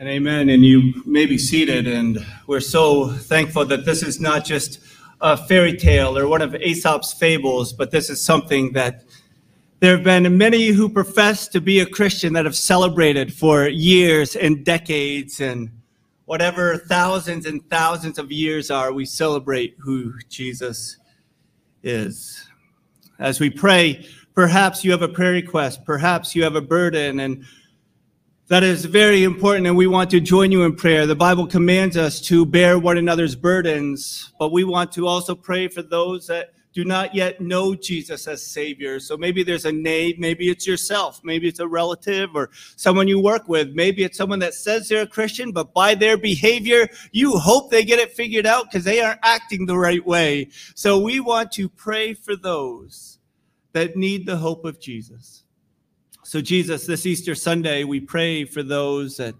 And amen. And you may be seated. And we're so thankful that this is not just a fairy tale or one of Aesop's fables, but this is something that there have been many who profess to be a Christian that have celebrated for years and decades, and whatever thousands and thousands of years are, we celebrate who Jesus is. As we pray, perhaps you have a prayer request, perhaps you have a burden, and that is very important, and we want to join you in prayer. The Bible commands us to bear one another's burdens, but we want to also pray for those that do not yet know Jesus as Savior. So maybe there's a need, maybe it's yourself, maybe it's a relative or someone you work with, maybe it's someone that says they're a Christian, but by their behavior, you hope they get it figured out because they aren't acting the right way. So we want to pray for those that need the hope of Jesus. So Jesus, this Easter Sunday, we pray for those that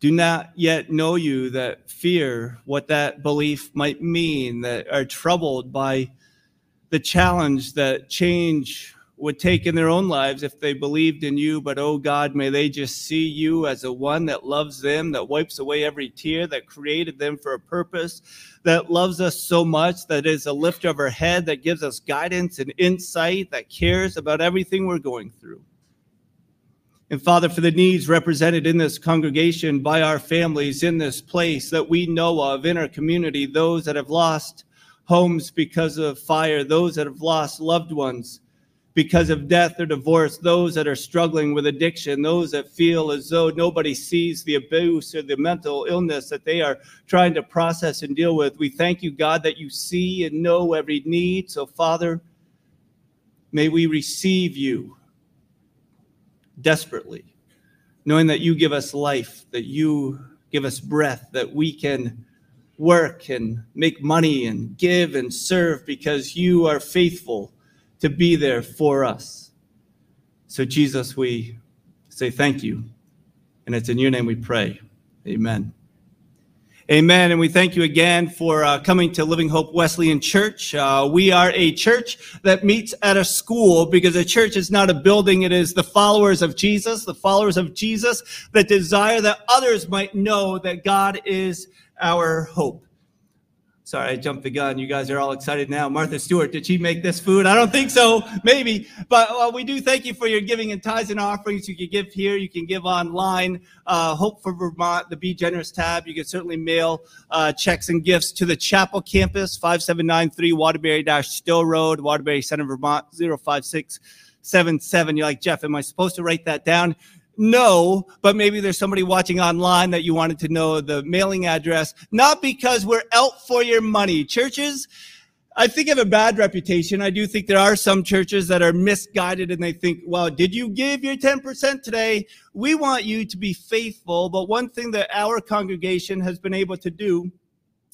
do not yet know you, that fear what that belief might mean, that are troubled by the challenge that change would take in their own lives if they believed in you. But, oh God, may they just see you as the one that loves them, that wipes away every tear, that created them for a purpose, that loves us so much, that is a lift of our head, that gives us guidance and insight, that cares about everything we're going through. And Father, for the needs represented in this congregation, by our families in this place that we know of in our community, those that have lost homes because of fire, those that have lost loved ones because of death or divorce, those that are struggling with addiction, those that feel as though nobody sees the abuse or the mental illness that they are trying to process and deal with. We thank you, God, that you see and know every need. So, Father, may we receive you desperately, knowing that you give us life, that you give us breath, that we can work and make money and give and serve because you are faithful to be there for us. So, Jesus, we say thank you. And it's in your name we pray. Amen. Amen. And we thank you again for coming to Living Hope Wesleyan Church. We are a church that meets at a school because a church is not a building. It is the followers of Jesus, that desire that others might know that God is our hope. Sorry, I jumped the gun. You guys are all excited now. Martha Stewart, did she make this food? I don't think so, maybe. But we do thank you for your giving and tithes and offerings. You can give here. You can give online. Hope for Vermont, the Be Generous tab. You can certainly mail checks and gifts to the Chapel Campus, 5793 Waterbury-Stowe Road, Waterbury Center, Vermont, 05677. You're like, Jeff, am I supposed to write that down? No, but maybe there's somebody watching online that you wanted to know the mailing address, not because we're out for your money. Churches, I think, have a bad reputation. I do think there are some churches that are misguided and they think, well, did you give your 10% today? We want you to be faithful. But one thing that our congregation has been able to do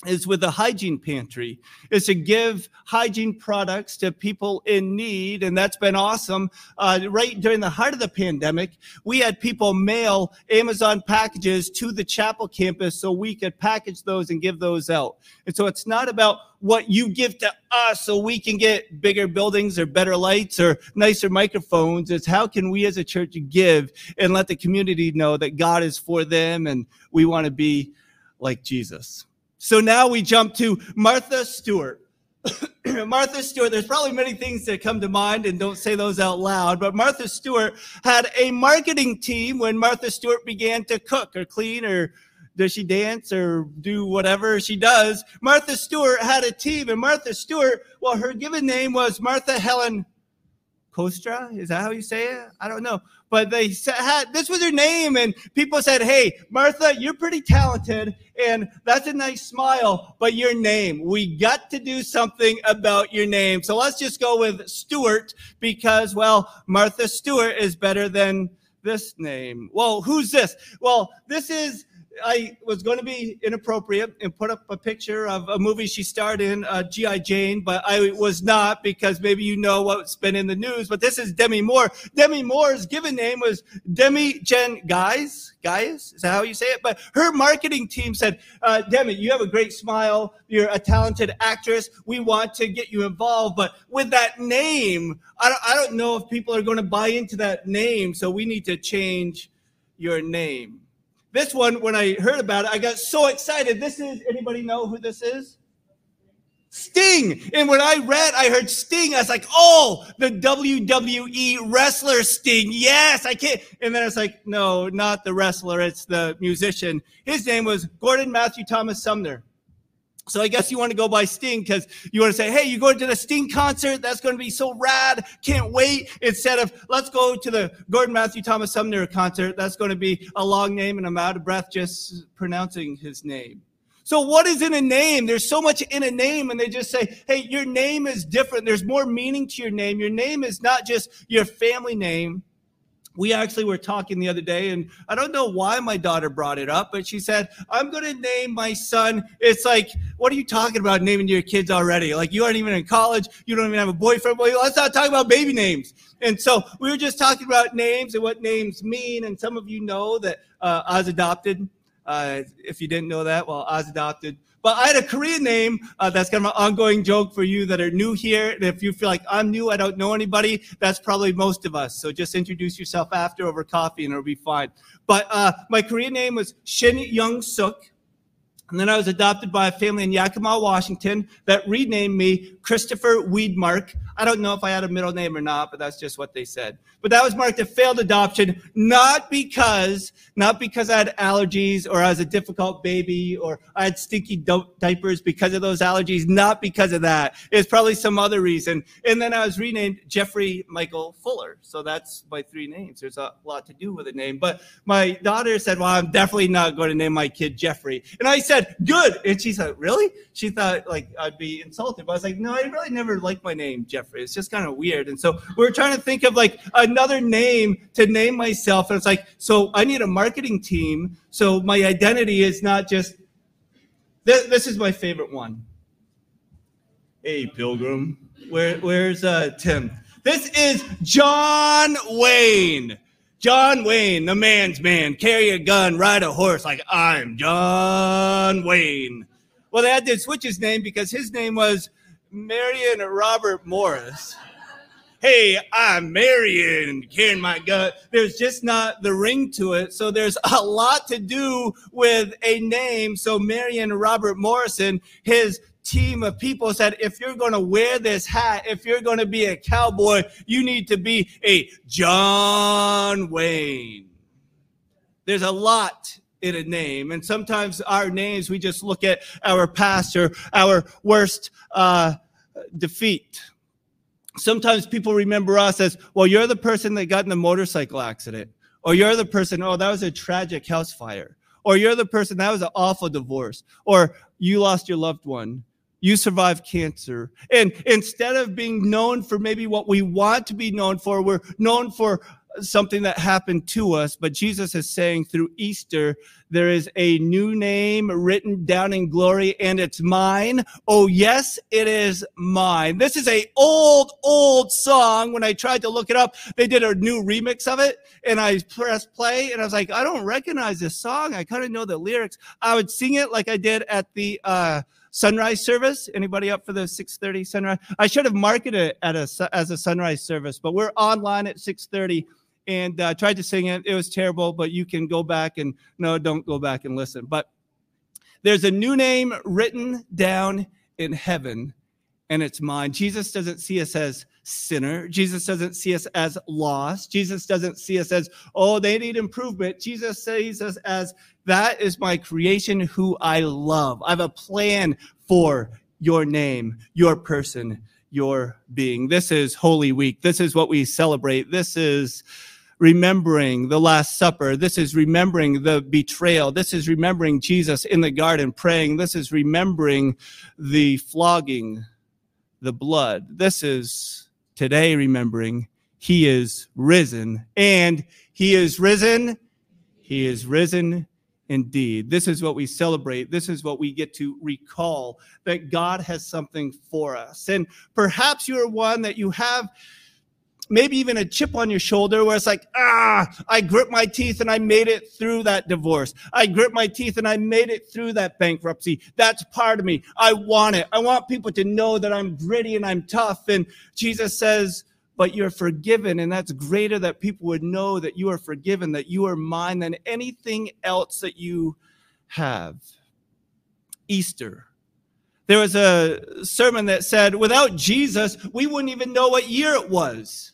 is with the hygiene pantry, is to give hygiene products to people in need, and that's been awesome. Right during the heart of the pandemic, we had people mail Amazon packages to the Chapel Campus so we could package those and give those out. And so it's not about what you give to us so we can get bigger buildings or better lights or nicer microphones. It's how can we as a church give and let the community know that God is for them and we want to be like Jesus. So now we jump to Martha Stewart. Martha Stewart, there's probably many things that come to mind and don't say those out loud, but Martha Stewart had a marketing team when Martha Stewart began to cook or clean or does she dance or do whatever she does. Martha Stewart had a team, and Martha Stewart, well, her given name was Martha Helen Kostra, is that how you say it? I don't know. But they had, this was her name, and people said, hey, Martha, you're pretty talented, and that's a nice smile, but your name, we got to do something about your name. So let's just go with Stewart because, well, Martha Stewart is better than this name. Well, who's this? Well, this is, I was going to be inappropriate and put up a picture of a movie she starred in, G.I. Jane, but I was not because maybe you know what's been in the news, but this is Demi Moore. Demi Moore's given name was Demi Gene Guynes. Guynes? Is that how you say it? But her marketing team said, Demi, you have a great smile. You're a talented actress. We want to get you involved. But with that name, I don't know if people are going to buy into that name, so we need to change your name. This one, when I heard about it, I got so excited. This is, anybody know who this is? Sting. And when I read, I heard Sting. I was like, oh, the WWE wrestler Sting. Yes, I can't. And then I was like, no, not the wrestler. It's the musician. His name was Gordon Matthew Thomas Sumner. So I guess you want to go by Sting because you want to say, hey, you go to the Sting concert. That's going to be so rad. Can't wait. Instead of, let's go to the Gordon Matthew Thomas Sumner concert. That's going to be a long name, and I'm out of breath just pronouncing his name. So what is in a name? There's so much in a name, and they just say, hey, your name is different. There's more meaning to your name. Your name is not just your family name. We actually were talking the other day, and I don't know why my daughter brought it up, but she said, I'm going to name my son. It's like, what are you talking about naming your kids already? Like, you aren't even in college. You don't even have a boyfriend. Well, let's not talk about baby names. And so we were just talking about names and what names mean, and some of you know that I was adopted. If you didn't know that, well, I was adopted. But I had a Korean name. That's kind of an ongoing joke for you that are new here. And if you feel like I'm new, I don't know anybody, that's probably most of us. So just introduce yourself after over coffee and it'll be fine. But my Korean name was Shin Young Suk. And then I was adopted by a family in Yakima, Washington, that renamed me Christopher Weedmark. I don't know if I had a middle name or not, but that's just what they said. But that was marked a failed adoption, not because I had allergies or I was a difficult baby or I had stinky diapers because of those allergies, not because of that. It's probably some other reason. And then I was renamed Jeffrey Michael Fuller. So that's my three names. There's a lot to do with a name. But my daughter said, well, I'm definitely not going to name my kid Jeffrey. And I said, good. And she's like, really? She thought like I'd be insulted. But I was like, no, I really never liked my name, Jeffrey. It's just kind of weird. And so we're trying to think of like another name to name myself. And it's like, so I need a marketing team. So my identity is not just, this is my favorite one. Hey, Pilgrim. Where's Tim? This is John Wayne. John Wayne, the man's man, carry a gun, ride a horse, like I'm John Wayne. Well, they had to switch his name because his name was Marion Robert Morris. Hey, I'm Marion, carrying my gun. There's just not the ring to it. So there's a lot to do with a name. So Marion Robert Morrison, his team of people said, if you're going to wear this hat, if you're going to be a cowboy, you need to be a John Wayne. There's a lot in a name. And sometimes our names, we just look at our past or our worst defeat. Sometimes people remember us as, well, you're the person that got in the motorcycle accident. Or you're the person, oh, that was a tragic house fire. Or you're the person, that was an awful divorce. Or you lost your loved one. You survived cancer. And instead of being known for maybe what we want to be known for, we're known for something that happened to us. But Jesus is saying through Easter, there is a new name written down in glory, and it's mine. Oh, yes, it is mine. This is a old song. When I tried to look it up, they did a new remix of it, and I pressed play, and I was like, I don't recognize this song. I kind of know the lyrics. I would sing it like I did at the sunrise service. Anybody up for the 6:30 sunrise? I should have marketed it as a sunrise service, but we're online at 6:30. And I tried to sing it. It was terrible, but you can go back and no, don't go back and listen. But there's a new name written down in heaven, and it's mine. Jesus doesn't see us as sinner. Jesus doesn't see us as lost. Jesus doesn't see us as, oh, they need improvement. Jesus sees us as, that is my creation who I love. I have a plan for your name, your person, your being. This is Holy Week. This is what we celebrate. This is remembering the Last Supper. This is remembering the betrayal. This is remembering Jesus in the garden praying. This is remembering the flogging, the blood. This is today remembering he is risen, and he is risen. He is risen indeed. This is what we celebrate. This is what we get to recall, that God has something for us. And perhaps you're one that you have maybe even a chip on your shoulder where it's like, I grit my teeth and I made it through that divorce. I grit my teeth and I made it through that bankruptcy. That's part of me. I want it. I want people to know that I'm gritty and I'm tough. And Jesus says, but you're forgiven, and that's greater, that people would know that you are forgiven, that you are mine, than anything else that you have. Easter. There was a sermon that said, without Jesus, we wouldn't even know what year it was.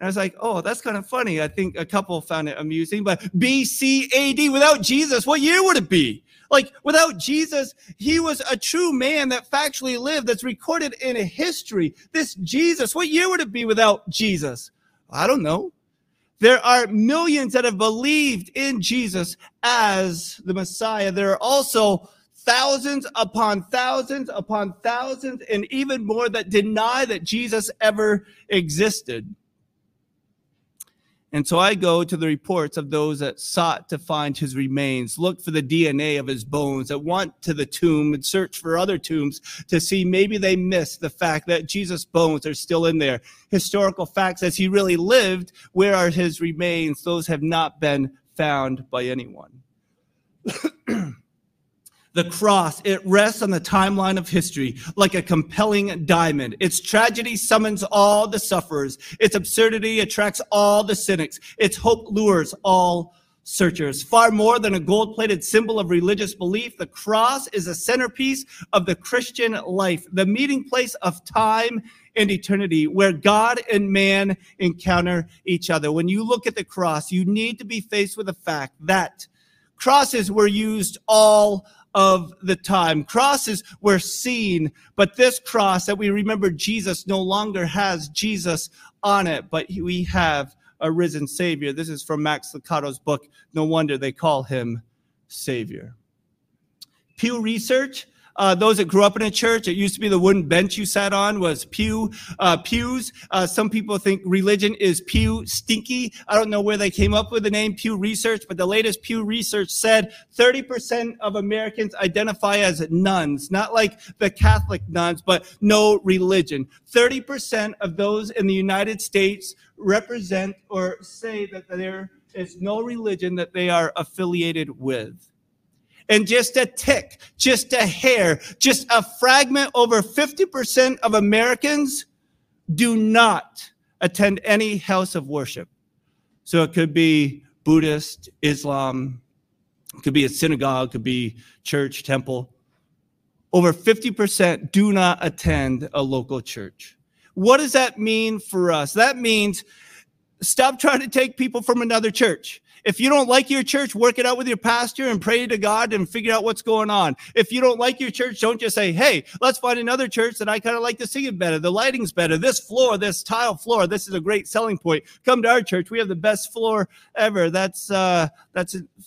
And I was like, oh, that's kind of funny. I think a couple found it amusing, but BC AD, without Jesus, what year would it be? Like, without Jesus, he was a true man that factually lived, that's recorded in a history. This Jesus, what year would it be without Jesus? I don't know. There are millions that have believed in Jesus as the Messiah. There are also thousands upon thousands upon thousands, and even more, that deny that Jesus ever existed. And so I go to the reports of those that sought to find his remains, look for the DNA of his bones, that went to the tomb and searched for other tombs to see maybe they missed the fact that Jesus' bones are still in there. Historical facts as he really lived, where are his remains? Those have not been found by anyone. The cross, it rests on the timeline of history like a compelling diamond. Its tragedy summons all the sufferers. Its absurdity attracts all the cynics. Its hope lures all searchers. Far more than a gold-plated symbol of religious belief, the cross is a centerpiece of the Christian life, the meeting place of time and eternity, where God and man encounter each other. When you look at the cross, you need to be faced with the fact that crosses were used all of the time. Crosses were seen, but this cross that we remember Jesus no longer has Jesus on it, but we have a risen Savior. This is from Max Lucado's book, No Wonder They Call Him Savior. Pew Research, those that grew up in a church, it used to be the wooden bench you sat on was pews. Some people think religion is pew stinky. I don't know where they came up with the name Pew Research, but the latest Pew Research said 30% of Americans identify as nuns, not like the Catholic nuns, but no religion. 30% of those in the United States represent or say that there is no religion that they are affiliated with. And just a tick, just a hair, just a fragment, over 50% of Americans do not attend any house of worship. So it could be Buddhist, Islam, it could be a synagogue, it could be church, temple. Over 50% do not attend a local church. What does that mean for us? That means stop trying to take people from another church. If you don't like your church, work it out with your pastor and pray to God and figure out what's going on. If you don't like your church, don't just say, hey, let's find another church that I kind of like the singing better, the lighting's better, this floor, this tile floor, this is a great selling point. Come to our church. We have the best floor ever. That's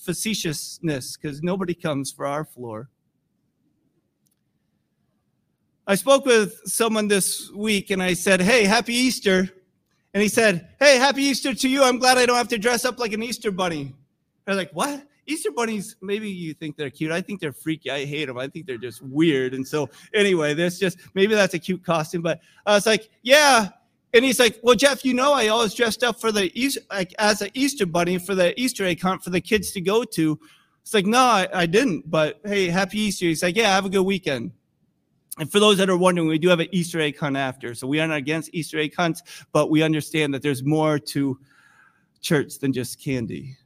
facetiousness, because nobody comes for our floor. I spoke with someone this week and I said, hey, happy Easter. And he said, hey, happy Easter to you. I'm glad I don't have to dress up like an Easter bunny. I was like, what? Easter bunnies, maybe you think they're cute. I think they're freaky. I hate them. I think they're just weird. And so anyway, there's just, maybe that's a cute costume. But I was like, yeah. And he's like, well, Jeff, you know, I always dressed up for the Easter, like as an Easter bunny for the Easter egg hunt for the kids to go to. It's like, no, I didn't. But hey, happy Easter. He's like, yeah, have a good weekend. And for those that are wondering, we do have an Easter egg hunt after. So we are not against Easter egg hunts, but we understand that there's more to church than just candy.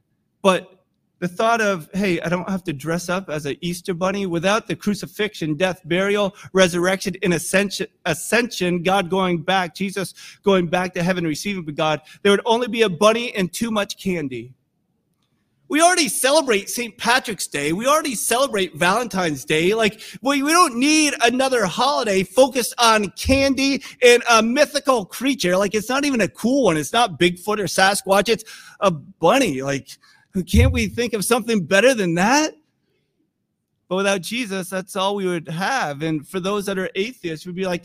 But the thought of, hey, I don't have to dress up as an Easter bunny. Without the crucifixion, death, burial, resurrection, and ascension, God going back, Jesus going back to heaven, receiving God, there would only be a bunny and too much candy. We already celebrate St. Patrick's Day. We already celebrate Valentine's Day. Like, we don't need another holiday focused on candy and a mythical creature. Like, it's not even a cool one. It's not Bigfoot or Sasquatch. It's a bunny. Like, can't we think of something better than that? But without Jesus, that's all we would have. And for those that are atheists, we'd be like,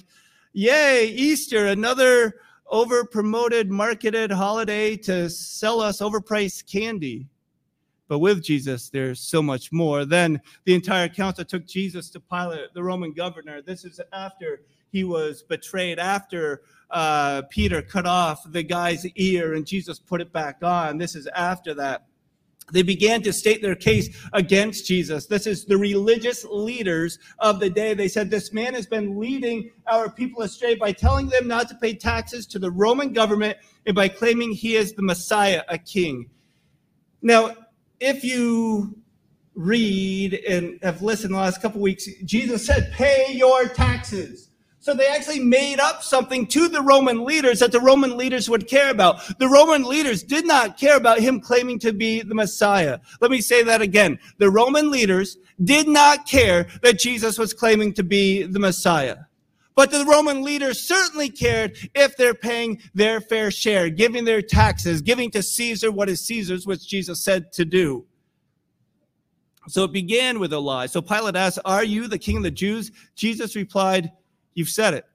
yay, Easter, another over-promoted, marketed holiday to sell us overpriced candy. But with Jesus, there's so much more. Then the entire council took Jesus to Pilate, the Roman governor. This is after he was betrayed, after Peter cut off the guy's ear and Jesus put it back on. This is after that. They began to state their case against Jesus. This is the religious leaders of the day. They said, this man has been leading our people astray by telling them not to pay taxes to the Roman government and by claiming he is the Messiah, a king. Now, if you read and have listened the last couple weeks, Jesus said, pay your taxes. So they actually made up something to the Roman leaders that the Roman leaders would care about. The Roman leaders did not care about him claiming to be the Messiah. Let me say that again. The Roman leaders did not care that Jesus was claiming to be the Messiah. But the Roman leaders certainly cared if they're paying their fair share, giving their taxes, giving to Caesar what is Caesar's, which Jesus said to do. So it began with a lie. So Pilate asked, are you the king of the Jews? Jesus replied, you've said it.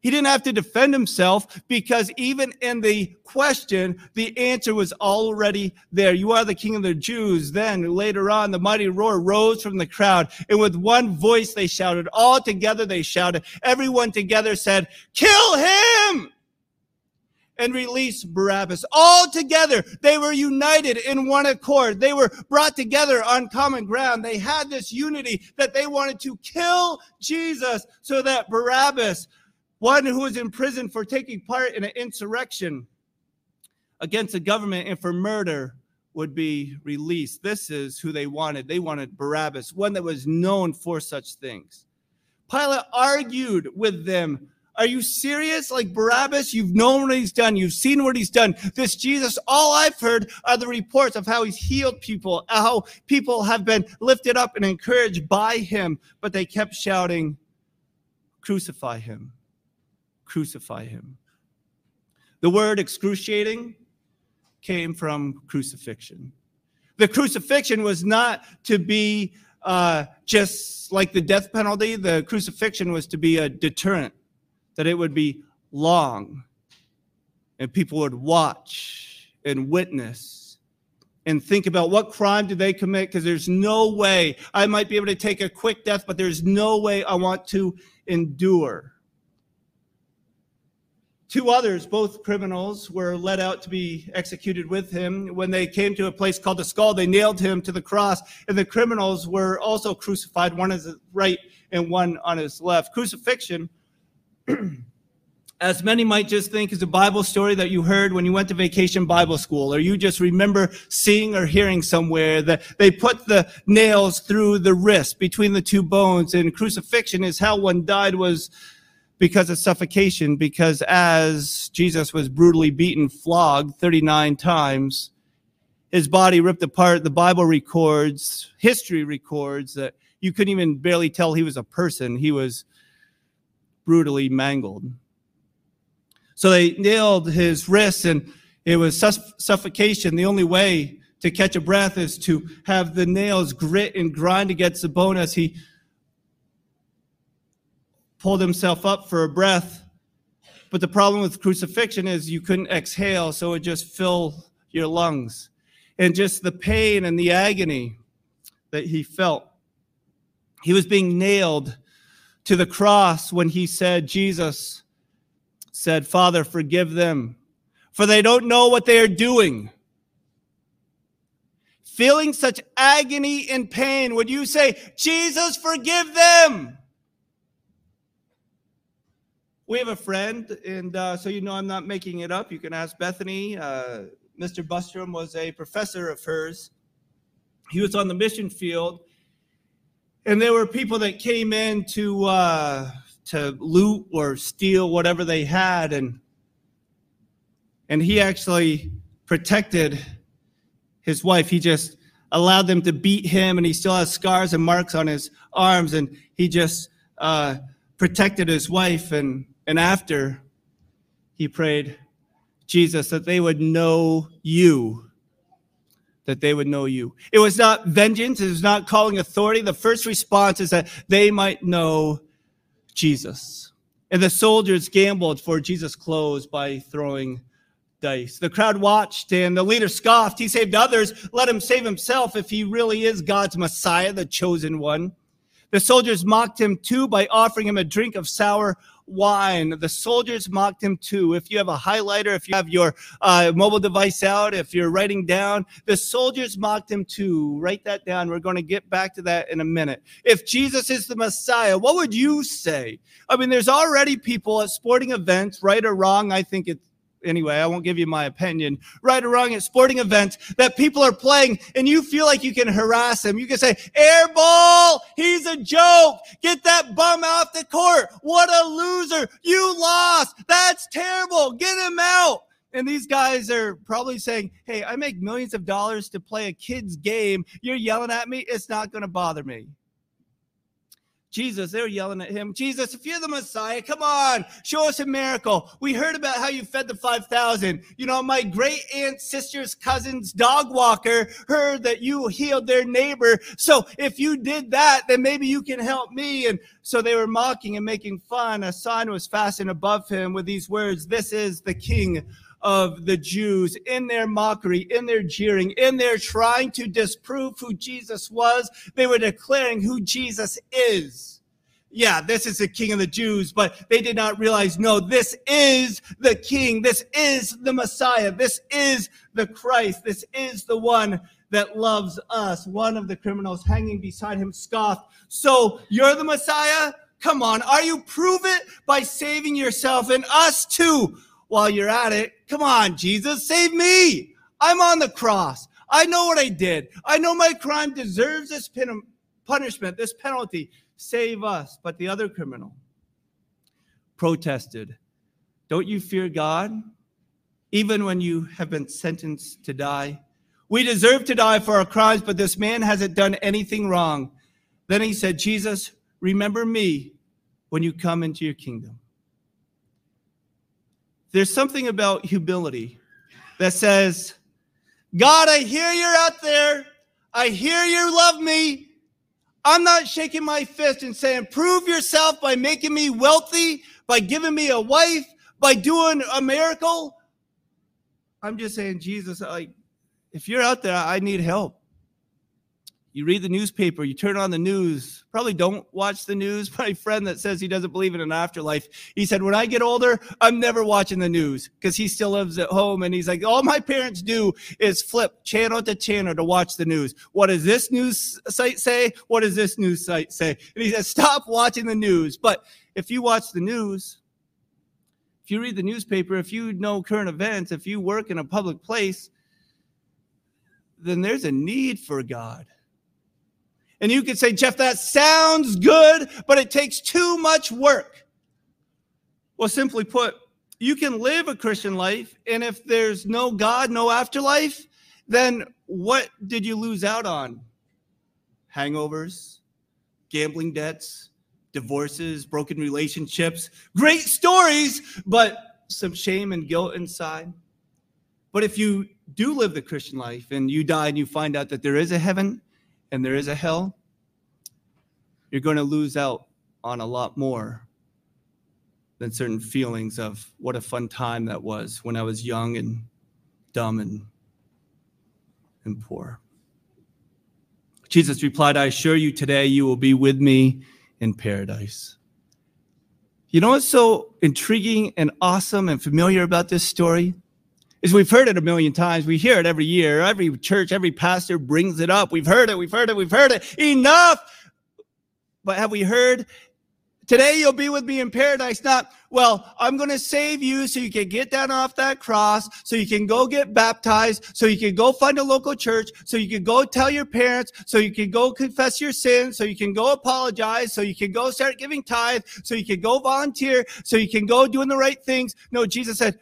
He didn't have to defend himself because even in the question, the answer was already there. You are the king of the Jews. Then later on, the mighty roar rose from the crowd. And with one voice, they shouted. All together, they shouted. Everyone together said, kill him and release Barabbas. All together, they were united in one accord. They were brought together on common ground. They had this unity that they wanted to kill Jesus so that Barabbas, one who was in prison for taking part in an insurrection against the government and for murder, would be released. This is who they wanted. They wanted Barabbas, one that was known for such things. Pilate argued with them. Are you serious? Like Barabbas, you've known what he's done. You've seen what he's done. This Jesus, all I've heard are the reports of how he's healed people, how people have been lifted up and encouraged by him. But they kept shouting, crucify him, crucify him. The word excruciating came from crucifixion. The crucifixion was not to be just like the death penalty. The crucifixion was to be a deterrent, that it would be long and people would watch and witness and think about what crime did they commit, because there's no way I might be able to take a quick death, but there's no way I want to endure. Two others, both criminals, were led out to be executed with him. When they came to a place called the Skull, they nailed him to the cross, and the criminals were also crucified, one on his right and one on his left. Crucifixion, as many might just think, is a Bible story that you heard when you went to vacation Bible school, or you just remember seeing or hearing somewhere that they put the nails through the wrist between the two bones, and crucifixion is how one died, was because of suffocation, because as Jesus was brutally beaten, flogged 39 times, his body ripped apart. The Bible records, history records, that you couldn't even barely tell he was a person. He was brutally mangled. So they nailed his wrists, and it was suffocation. The only way to catch a breath is to have the nails grit and grind against the bone. As he pulled himself up for a breath. But the problem with crucifixion is you couldn't exhale, so it just filled your lungs. And just the pain and the agony that he felt. He was being nailed to the cross when he said, Jesus said, Father, forgive them, for they don't know what they are doing. Feeling such agony and pain, would you say, Jesus, forgive them? We have a friend, and so you know I'm not making it up. You can ask Bethany. Mr. Bustrom was a professor of hers. He was on the mission field. And there were people that came in to loot or steal whatever they had, and he actually protected his wife. He just allowed them to beat him, and he still has scars and marks on his arms, and he just protected his wife. And after, he prayed, Jesus, that they would know you. That they would know you. It was not vengeance. It was not calling authority. The first response is that they might know Jesus. And the soldiers gambled for Jesus' clothes by throwing dice. The crowd watched, and the leader scoffed. He saved others. Let him save himself if he really is God's Messiah, the chosen one. The soldiers mocked him too by offering him a drink of sour wine. The soldiers mocked him too. If you have a highlighter, if you have your mobile device out, if you're writing down, the soldiers mocked him too. Write that down. We're going to get back to that in a minute. If Jesus is the Messiah, what would you say? I mean, there's already people at sporting events, right or wrong, I think it's, anyway, I won't give you my opinion, right or wrong, at sporting events that people are playing and you feel like you can harass them. You can say, air ball, he's a joke. Get that bum off the court. What a loser. You lost. That's terrible. Get him out. And these guys are probably saying, hey, I make millions of dollars to play a kid's game. You're yelling at me. It's not going to bother me. Jesus, they were yelling at him. Jesus, if you're the Messiah, come on, show us a miracle. We heard about how you fed the 5,000. You know, my great aunt, sister's cousin's dog walker heard that you healed their neighbor. So if you did that, then maybe you can help me. And so they were mocking and making fun. A sign was fastened above him with these words, "This is the King of the Jews." In their mockery, in their jeering, in their trying to disprove who Jesus was, they were declaring who Jesus is. Yeah, this is the King of the Jews, but they did not realize, no, this is the King. This is the Messiah. This is the Christ. This is the one that loves us. One of the criminals hanging beside him scoffed, "So you're the Messiah? Come on, are you? Prove it by saving yourself and us too. While you're at it, come on, Jesus, save me. I'm on the cross. I know what I did. I know my crime deserves this punishment, this penalty. Save us." But the other criminal protested, "Don't you fear God, even when you have been sentenced to die? We deserve to die for our crimes, but this man hasn't done anything wrong." Then he said, "Jesus, remember me when you come into your kingdom." There's something about humility that says, God, I hear you're out there. I hear you love me. I'm not shaking my fist and saying, prove yourself by making me wealthy, by giving me a wife, by doing a miracle. I'm just saying, Jesus, if you're out there, I need help. You read the newspaper, you turn on the news, probably don't watch the news. My friend that says he doesn't believe in an afterlife, he said, when I get older, I'm never watching the news, because he still lives at home. And he's like, all my parents do is flip channel to channel to watch the news. What does this news site say? What does this news site say? And he says, stop watching the news. But if you watch the news, if you read the newspaper, if you know current events, if you work in a public place, then there's a need for God. And you could say, Jeff, that sounds good, but it takes too much work. Well, simply put, you can live a Christian life, and if there's no God, no afterlife, then what did you lose out on? Hangovers, gambling debts, divorces, broken relationships, great stories, but some shame and guilt inside. But if you do live the Christian life and you die and you find out that there is a heaven, and there is a hell, you're going to lose out on a lot more than certain feelings of what a fun time that was when I was young and dumb and poor. Jesus replied, "I assure you today you will be with me in paradise." You know what's so intriguing and awesome and familiar about this story? Is we've heard it a million times. We hear it every year. Every church, every pastor brings it up. We've heard it. We've heard it. We've heard it. Enough. But have we heard, today you'll be with me in paradise? Not, well, I'm going to save you so you can get down off that cross, so you can go get baptized, so you can go find a local church, so you can go tell your parents, so you can go confess your sins, so you can go apologize, so you can go start giving tithe, so you can go volunteer, so you can go doing the right things. No, Jesus said,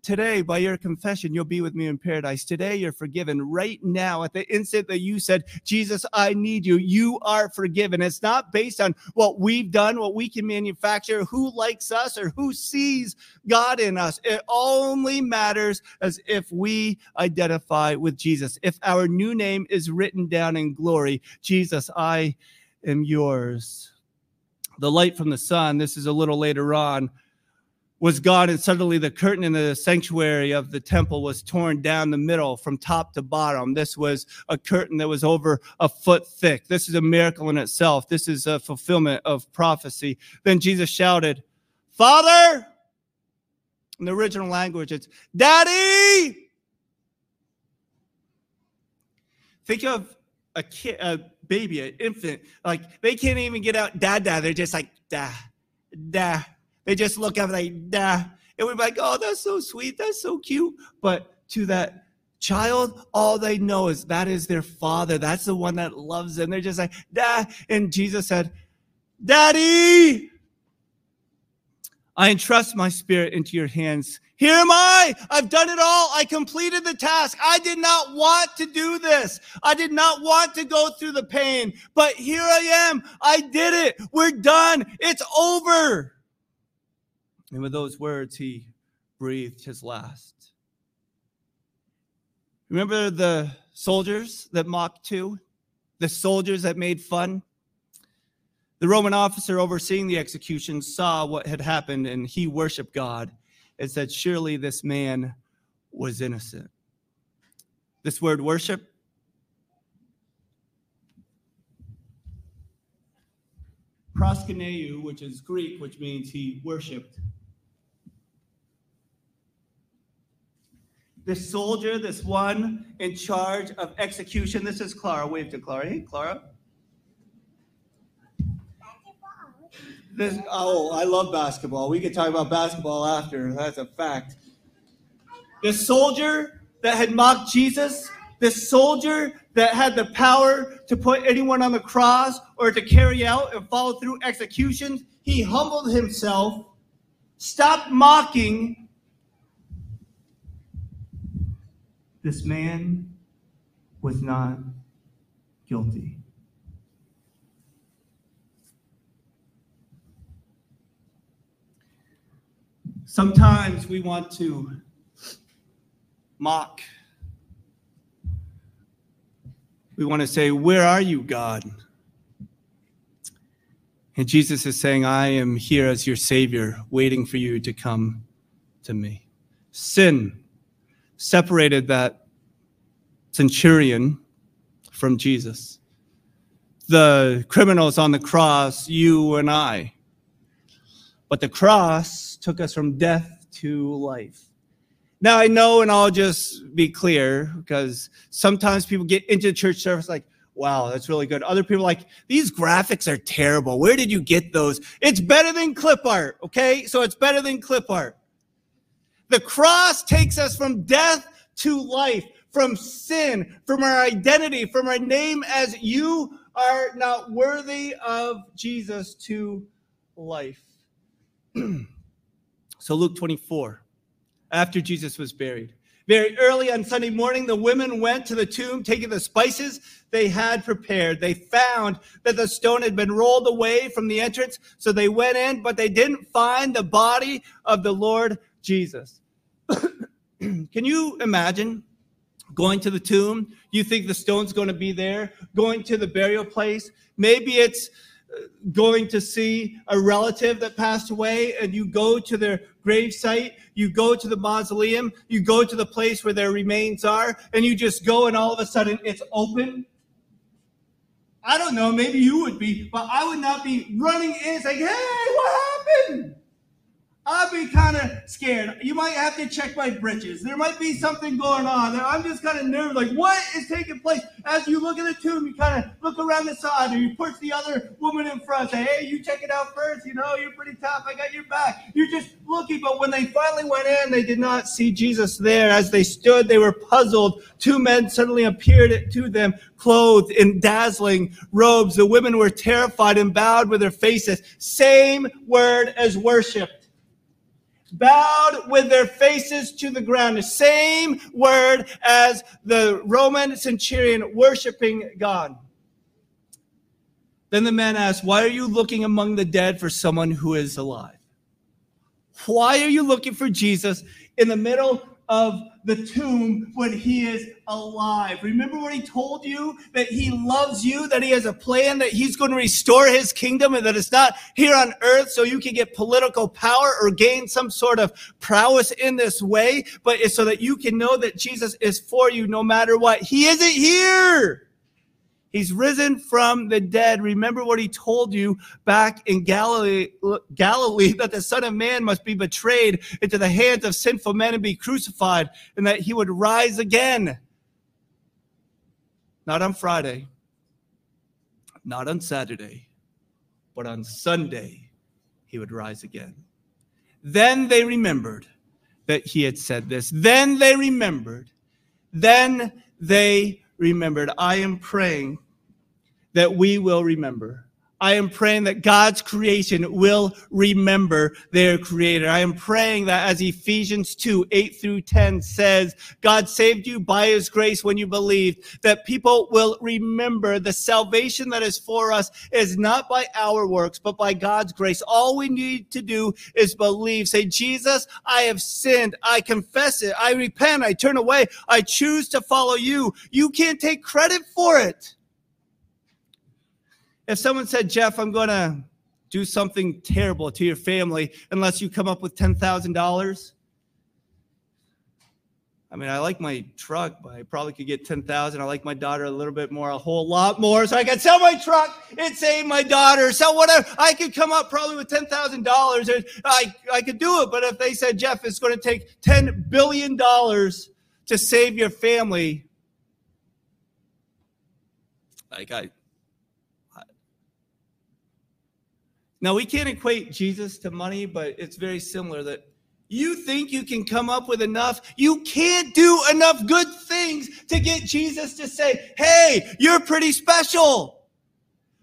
today, by your confession, you'll be with me in paradise. Today, you're forgiven. Right now, at the instant that you said, Jesus, I need you, you are forgiven. It's not based on what we've done, what we can manufacture, who likes us, or who sees God in us. It only matters as if we identify with Jesus. If our new name is written down in glory, Jesus, I am yours. The light from the sun, this is a little later on, was God, and suddenly the curtain in the sanctuary of the temple was torn down the middle from top to bottom. This was a curtain that was over a foot thick. This is a miracle in itself. This is a fulfillment of prophecy. Then Jesus shouted, Father, in the original language, it's Daddy. Think of a kid, a baby, an infant. Like, they can't even get out dada. They're just like, da, da. They just look up like, da. And we're like, oh, that's so sweet. That's so cute. But to that child, all they know is that is their father. That's the one that loves them. They're just like, da. And Jesus said, Daddy, I entrust my spirit into your hands. Here am I. I've done it all. I completed the task. I did not want to do this. I did not want to go through the pain. But here I am. I did it. We're done. It's over. And with those words, he breathed his last. Remember the soldiers that mocked too? The soldiers that made fun? The Roman officer overseeing the execution saw what had happened, and he worshiped God and said, surely this man was innocent. This word worship, proskuneo, which is Greek, which means he worshiped. This soldier, this one in charge of execution, this is Clara. Wave to Clara. Hey, Clara. I love basketball. We could talk about basketball after. That's a fact. This soldier that had mocked Jesus, this soldier that had the power to put anyone on the cross or to carry out and follow through executions, he humbled himself, stopped mocking. This man was not guilty. Sometimes we want to mock. We want to say, where are you, God? And Jesus is saying, I am here as your Savior, waiting for you to come to me. Sin separated that centurion from Jesus. The criminals on the cross, you and I. But the cross took us from death to life. Now, I know, and I'll just be clear, because sometimes people get into church service like, wow, that's really good. Other people are like, these graphics are terrible. Where did you get those? It's better than clip art, okay? So it's better than clip art. The cross takes us from death to life, from sin, from our identity, from our name as you are not worthy of Jesus to life. So Luke 24, after Jesus was buried. Very early on Sunday morning, the women went to the tomb, taking the spices they had prepared. They found that the stone had been rolled away from the entrance, so they went in, but they didn't find the body of the Lord Jesus. Can you imagine going to the tomb? You think the stone's going to be there, going to the burial place. Maybe it's going to see a relative that passed away, and you go to their gravesite, you go to the mausoleum, you go to the place where their remains are, and you just go, and all of a sudden it's open. I don't know, maybe you would be, but I would not be running in saying, hey, what happened? I'd be kind of scared. You might have to check my britches. There might be something going on. I'm just kind of nervous. Like, what is taking place? As you look at the tomb, you kind of look around the side, or you push the other woman in front. Say, hey, you check it out first. You know, you're pretty tough. I got your back. You're just looking. But when they finally went in, they did not see Jesus there. As they stood, they were puzzled. Two men suddenly appeared to them, clothed in dazzling robes. The women were terrified and bowed with their faces. Same word as worship. Bowed with their faces to the ground. The same word as the Roman centurion worshiping God. Then the man asked, why are you looking among the dead for someone who is alive? Why are you looking for Jesus in the middle of the tomb when he is alive? Remember when he told you that he loves you, that he has a plan, that he's going to restore his kingdom, and that it's not here on earth so you can get political power or gain some sort of prowess in this way, but it's so that you can know that Jesus is for you no matter what. He isn't here. He's risen from the dead. Remember what he told you back in Galilee, that the Son of Man must be betrayed into the hands of sinful men and be crucified, and that he would rise again. Not on Friday, not on Saturday, but on Sunday he would rise again. Then they remembered that he had said this. Then they remembered. Then they remembered. I am praying that we will remember. I am praying that God's creation will remember their creator. I am praying that, as Ephesians 2, 8 through 10 says, God saved you by his grace when you believed, that people will remember the salvation that is for us is not by our works, but by God's grace. All we need to do is believe. Say, Jesus, I have sinned. I confess it. I repent. I turn away. I choose to follow you. You can't take credit for it. If someone said, Jeff, I'm going to do something terrible to your family unless you come up with $10,000. I mean, I like my truck, but I probably could get $10,000. I like my daughter a little bit more, a whole lot more. So I could sell my truck and save my daughter. Sell whatever. I could come up probably with $10,000. And I could do it. But if they said, Jeff, it's going to take $10 billion to save your family. Like Now, we can't equate Jesus to money, but it's very similar that you think you can come up with enough. You can't do enough good things to get Jesus to say, hey, you're pretty special.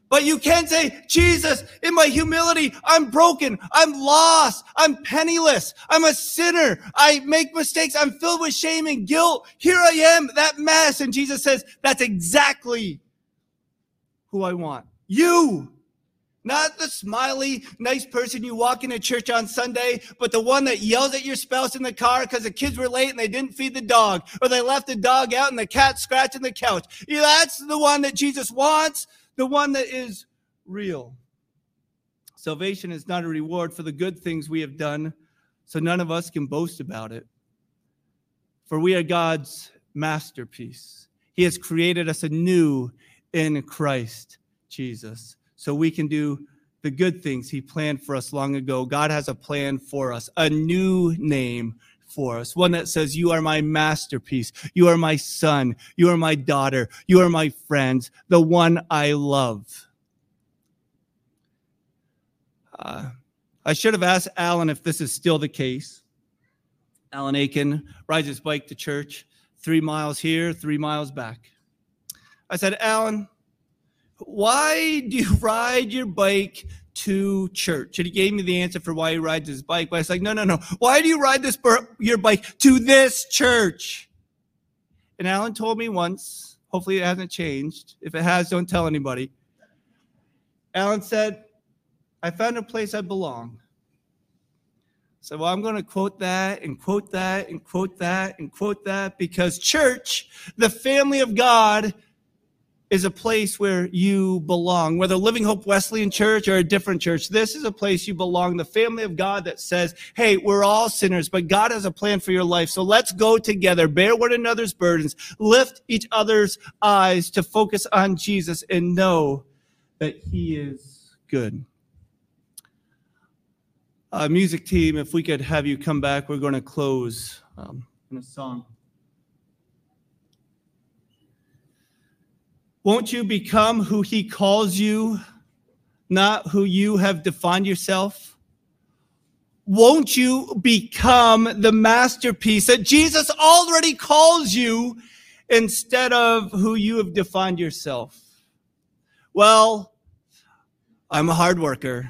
But you can say, Jesus, in my humility, I'm broken. I'm lost. I'm penniless. I'm a sinner. I make mistakes. I'm filled with shame and guilt. Here I am, that mess. And Jesus says, that's exactly who I want. You. Not the smiley, nice person you walk into church on Sunday, but the one that yells at your spouse in the car because the kids were late and they didn't feed the dog, or they left the dog out and the cat scratching the couch. Yeah, that's the one that Jesus wants, the one that is real. Salvation is not a reward for the good things we have done, so none of us can boast about it. For we are God's masterpiece. He has created us anew in Christ Jesus. So we can do the good things he planned for us long ago. God has a plan for us, a new name for us, one that says, you are my masterpiece. You are my son. You are my daughter. You are my friends, the one I love. I should have asked Alan if this is still the case. Alan Aiken rides his bike to church, 3 miles here, 3 miles back. I said, Alan, why do you ride your bike to church? And he gave me the answer for why he rides his bike. But I was like, no. Why do you ride your bike to this church? And Alan told me once, hopefully it hasn't changed. If it has, don't tell anybody. Alan said, I found a place I belong. So well, I'm going to quote that and quote that and quote that and quote that, because church, the family of God, is a place where you belong. Whether Living Hope Wesleyan Church or a different church, this is a place you belong, the family of God that says, hey, we're all sinners, but God has a plan for your life. So let's go together, bear one another's burdens, lift each other's eyes to focus on Jesus and know that he is good. Music team, if we could have you come back, we're going to close in a song. Won't you become who he calls you, not who you have defined yourself? Won't you become the masterpiece that Jesus already calls you instead of who you have defined yourself? Well, I'm a hard worker.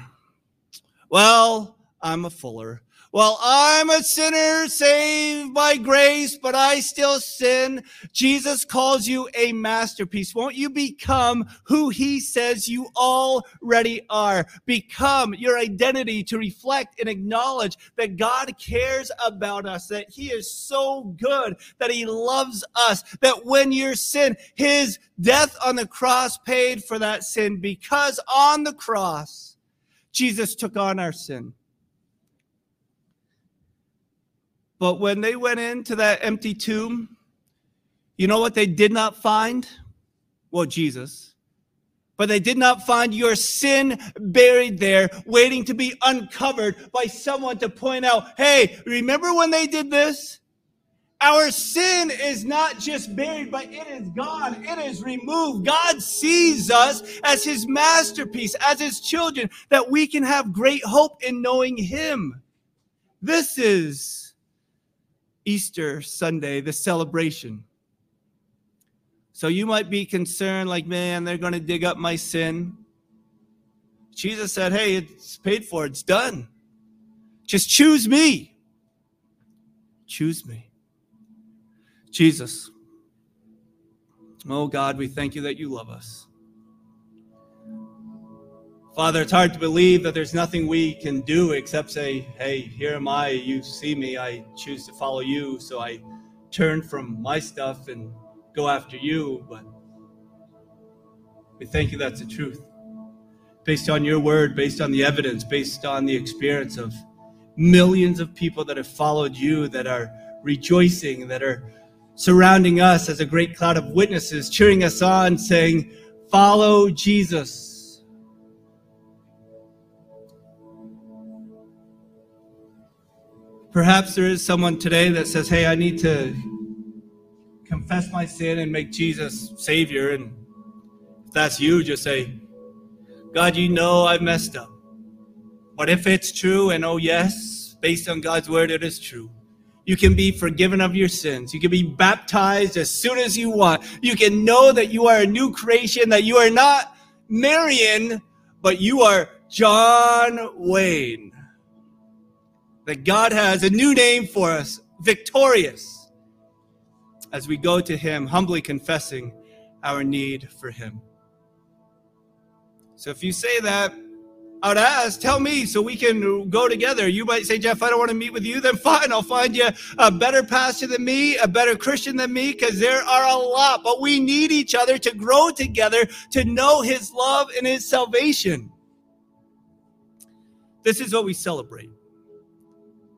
Well, I'm a fuller. Well, I'm a sinner saved by grace, but I still sin. Jesus calls you a masterpiece. Won't you become who he says you already are? Become your identity to reflect and acknowledge that God cares about us, that he is so good, that he loves us, that when your sin, his death on the cross paid for that sin, because on the cross, Jesus took on our sin. But when they went into that empty tomb, you know what they did not find? well, Jesus, but they did not find your sin buried there, waiting to be uncovered by someone to point out, hey, remember when they did this? Our sin is not just buried, but it is gone. It is removed. God sees us as his masterpiece, as his children, that we can have great hope in knowing him. This is Easter Sunday, the celebration. So you might be concerned, like, man, they're going to dig up my sin. Jesus said, hey, it's paid for. It's done. Just choose me. Choose me. Jesus, oh God, we thank you that you love us. Father, it's hard to believe that there's nothing we can do except say, hey, here am I, you see me, I choose to follow you, so I turn from my stuff and go after you, but we thank you that's the truth. Based on your word, based on the evidence, based on the experience of millions of people that have followed you, that are rejoicing, that are surrounding us as a great cloud of witnesses, cheering us on, saying, follow Jesus. Perhaps there is someone today that says, hey, I need to confess my sin and make Jesus Savior. And if that's you, just say, God, you know I've messed up. But if it's true, and oh yes, based on God's word, it is true. You can be forgiven of your sins. You can be baptized as soon as you want. You can know that you are a new creation, that you are not Marion, but you are John Wayne. That God has a new name for us, victorious, as we go to him, humbly confessing our need for him. So if you say that, I would ask, tell me so we can go together. You might say, Jeff, I don't want to meet with you. Then fine, I'll find you a better pastor than me, a better Christian than me, because there are a lot. But we need each other to grow together, to know his love and his salvation. This is what we celebrate,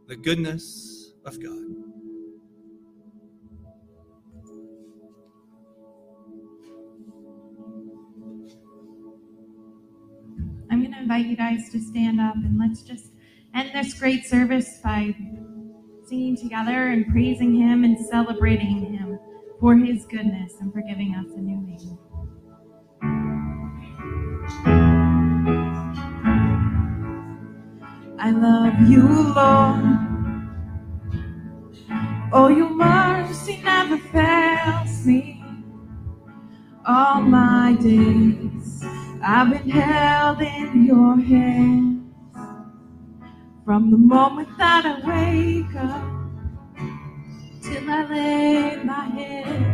the goodness of God. I'm going to invite you guys to stand up, and let's just end this great service by singing together and praising him and celebrating him for his goodness and for giving us a new name. I love you, Lord. Oh, your mercy never fails me. All my days I've been held in your hands. From the moment that I wake up till I lay my head.